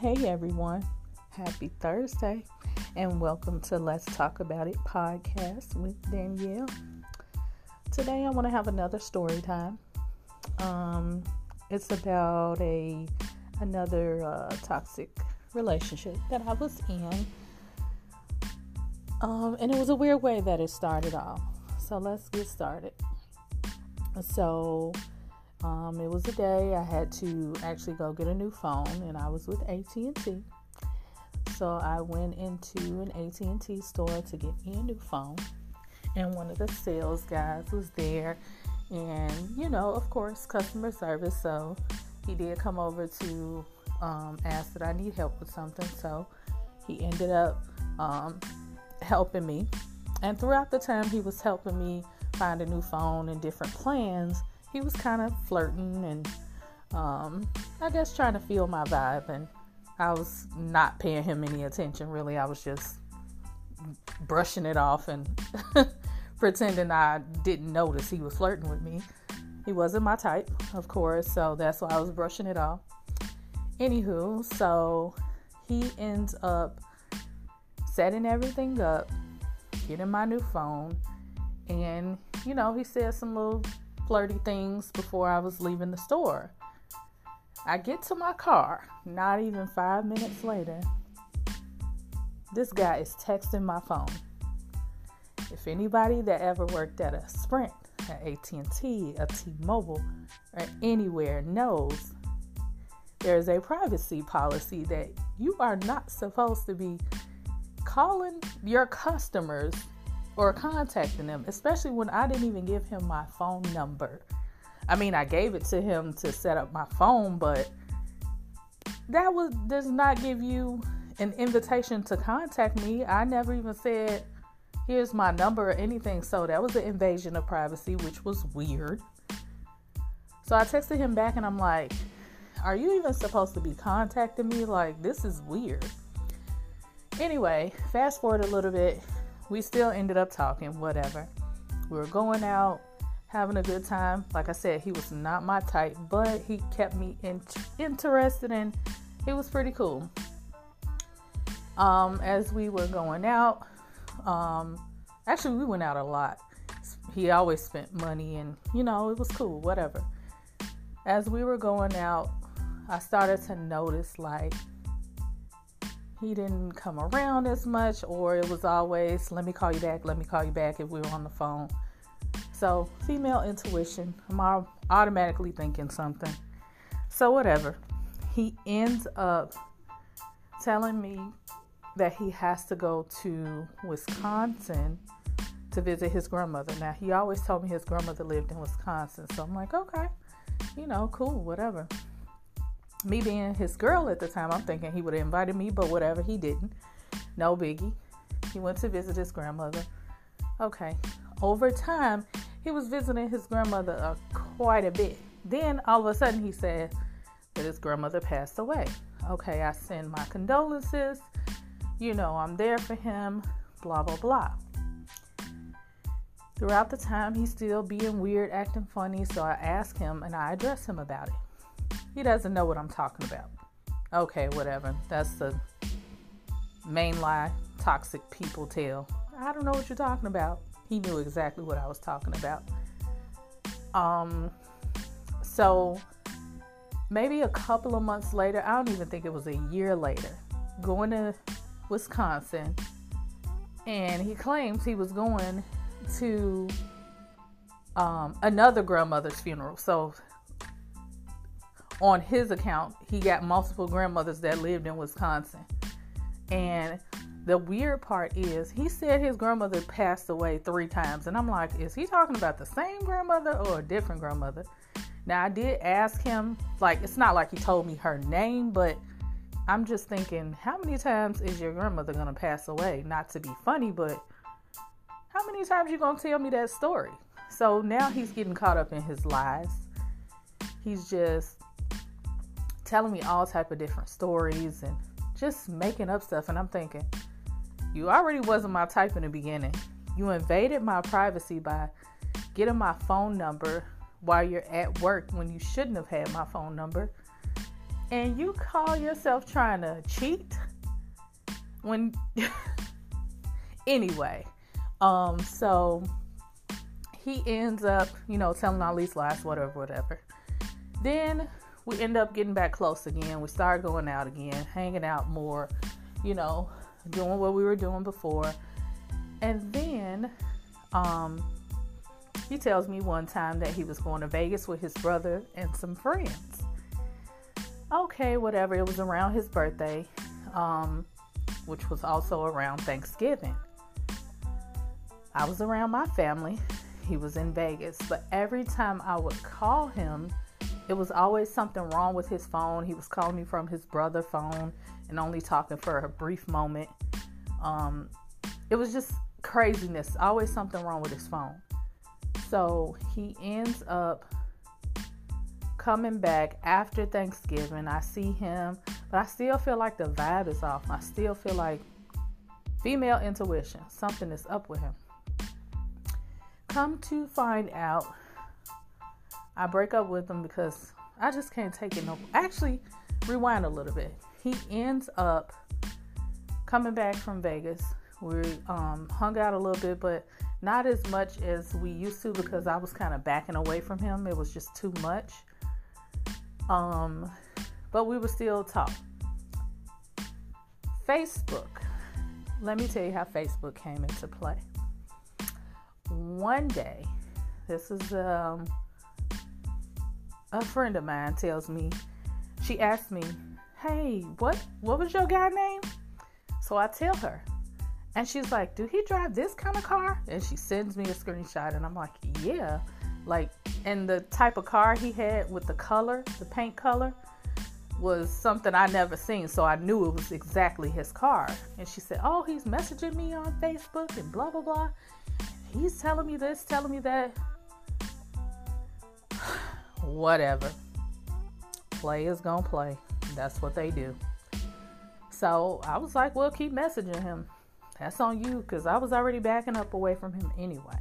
Hey everyone, happy Thursday and welcome to Let's Talk About It podcast with Danielle. Today I want to have another story time. It's about another toxic relationship that I was in. And it was a weird way that it started off. So let's get started. So it was a day I had to actually go get a new phone, and I was with AT&T. So I went into an AT&T store to get me a new phone, and one of the sales guys was there, and of course, customer service. So he did come over to ask that I need help with something. So he ended up helping me, and throughout the time he was helping me find a new phone and different plans, he was kind of flirting and I guess trying to feel my vibe, and I was not paying him any attention, really. I was just brushing it off and pretending I didn't notice he was flirting with me. He wasn't my type, of course, so that's why I was brushing it off. Anywho, so he ends up setting everything up, getting my new phone, and, he said some little flirty things before I was leaving the store. I get to my car, not even 5 minutes later, this guy is texting my phone. If anybody that ever worked at a Sprint, at AT&T, a T-Mobile, or anywhere knows, there is a privacy policy that you are not supposed to be calling your customers or contacting them, especially when I didn't even give him my phone number. I mean, I gave it to him to set up my phone, but that does not give you an invitation to contact me. I never even said, here's my number or anything. So that was an invasion of privacy, which was weird. So I texted him back and I'm like, are you even supposed to be contacting me? Like, this is weird. Anyway, fast forward a little bit. We still ended up talking, whatever. We were going out, having a good time. Like I said, he was not my type, but he kept me interested and he was pretty cool. As we were going out, actually we went out a lot. He always spent money and, it was cool, whatever. As we were going out, I started to notice he didn't come around as much, or it was always, let me call you back if we were on the phone. So female intuition, I'm automatically thinking something. So whatever. He ends up telling me that he has to go to Wisconsin to visit his grandmother. Now, he always told me his grandmother lived in Wisconsin. So I'm like, okay, cool, whatever. Me being his girl at the time, I'm thinking he would have invited me, but whatever, he didn't. No biggie. He went to visit his grandmother. Okay. Over time, he was visiting his grandmother quite a bit. Then, all of a sudden, he said that his grandmother passed away. Okay, I send my condolences. I'm there for him. Blah, blah, blah. Throughout the time, he's still being weird, acting funny, so I ask him and I address him about it. He doesn't know what I'm talking about. Okay, whatever. That's the main lie toxic people tell. I don't know what you're talking about. He knew exactly what I was talking about. So maybe a couple of months later, I don't even think it was a year later, going to Wisconsin, and he claims he was going to another grandmother's funeral. So on his account, he got multiple grandmothers that lived in Wisconsin. And the weird part is, he said his grandmother passed away 3 times. And I'm like, is he talking about the same grandmother or a different grandmother? Now, I did ask him, it's not like he told me her name, but I'm just thinking, how many times is your grandmother going to pass away? Not to be funny, but how many times you going to tell me that story? So now he's getting caught up in his lies. He's just telling me all type of different stories and just making up stuff, and I'm thinking, you already wasn't my type in the beginning. You invaded my privacy by getting my phone number while you're at work when you shouldn't have had my phone number. and you call yourself trying to cheat when anyway. So he ends up, telling Ali's lies, whatever. Then we end up getting back close again. We start going out again, hanging out more, doing what we were doing before. And then he tells me one time that he was going to Vegas with his brother and some friends. Okay, whatever. It was around his birthday, which was also around Thanksgiving. I was around my family. He was in Vegas. But every time I would call him, it was always something wrong with his phone. He was calling me from his brother's phone and only talking for a brief moment. It was just craziness. Always something wrong with his phone. So he ends up coming back after Thanksgiving. I see him, but I still feel like the vibe is off. I still feel like female intuition. Something is up with him. Come to find out, I break up with him because I just can't take it no more. Actually, rewind a little bit. He ends up coming back from Vegas. We hung out a little bit, but not as much as we used to because I was kind of backing away from him. It was just too much. But we would still talk. Facebook. Let me tell you how Facebook came into play. One day, this is a friend of mine tells me, she asked me, hey, what was your guy name? So I tell her, and she's like, do he drive this kind of car? And she sends me a screenshot, and I'm like, yeah, and the type of car he had with the color, the paint color, was something I never seen, so I knew it was exactly his car. And she said, oh, he's messaging me on Facebook and blah blah blah. He's telling me this, telling me that. Whatever. Play is gonna play. That's what they do. So I was like, well, keep messaging him. That's on you, because I was already backing up away from him anyway.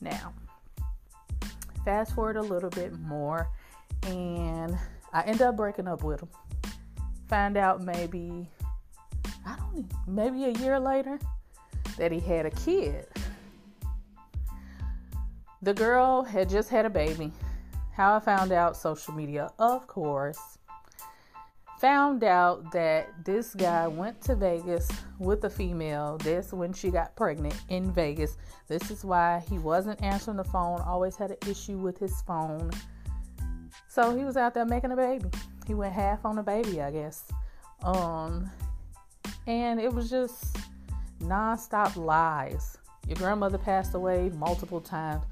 Now, fast forward a little bit more, and I end up breaking up with him. Find out maybe a year later that he had a kid. The girl had just had a baby. How I found out? Social media, of course. Found out that this guy went to Vegas with a female. That's when she got pregnant in Vegas. This is why he wasn't answering the phone. Always had an issue with his phone. So he was out there making a baby. He went half on the baby, I guess. And it was just nonstop lies. Your grandmother passed away multiple times.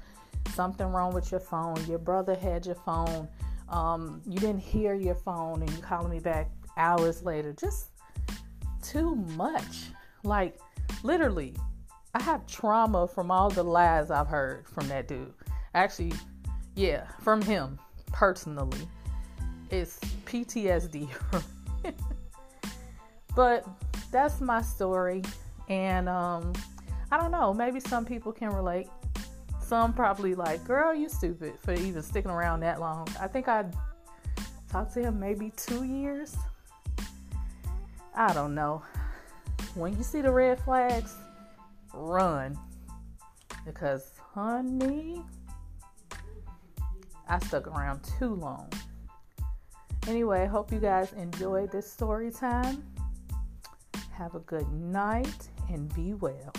Something wrong with your phone. Your brother had your phone. You didn't hear your phone, and you calling me back hours later. Just too much. Literally, I have trauma from all the lies I've heard from that dude. Actually, yeah, from him personally. It's PTSD. But that's my story. And I don't know. Maybe some people can relate. Some probably like, girl, you stupid for even sticking around that long. I think I talked to him maybe 2 years. I don't know. When you see the red flags, run. Because, honey, I stuck around too long. Anyway, hope you guys enjoyed this story time. Have a good night and be well.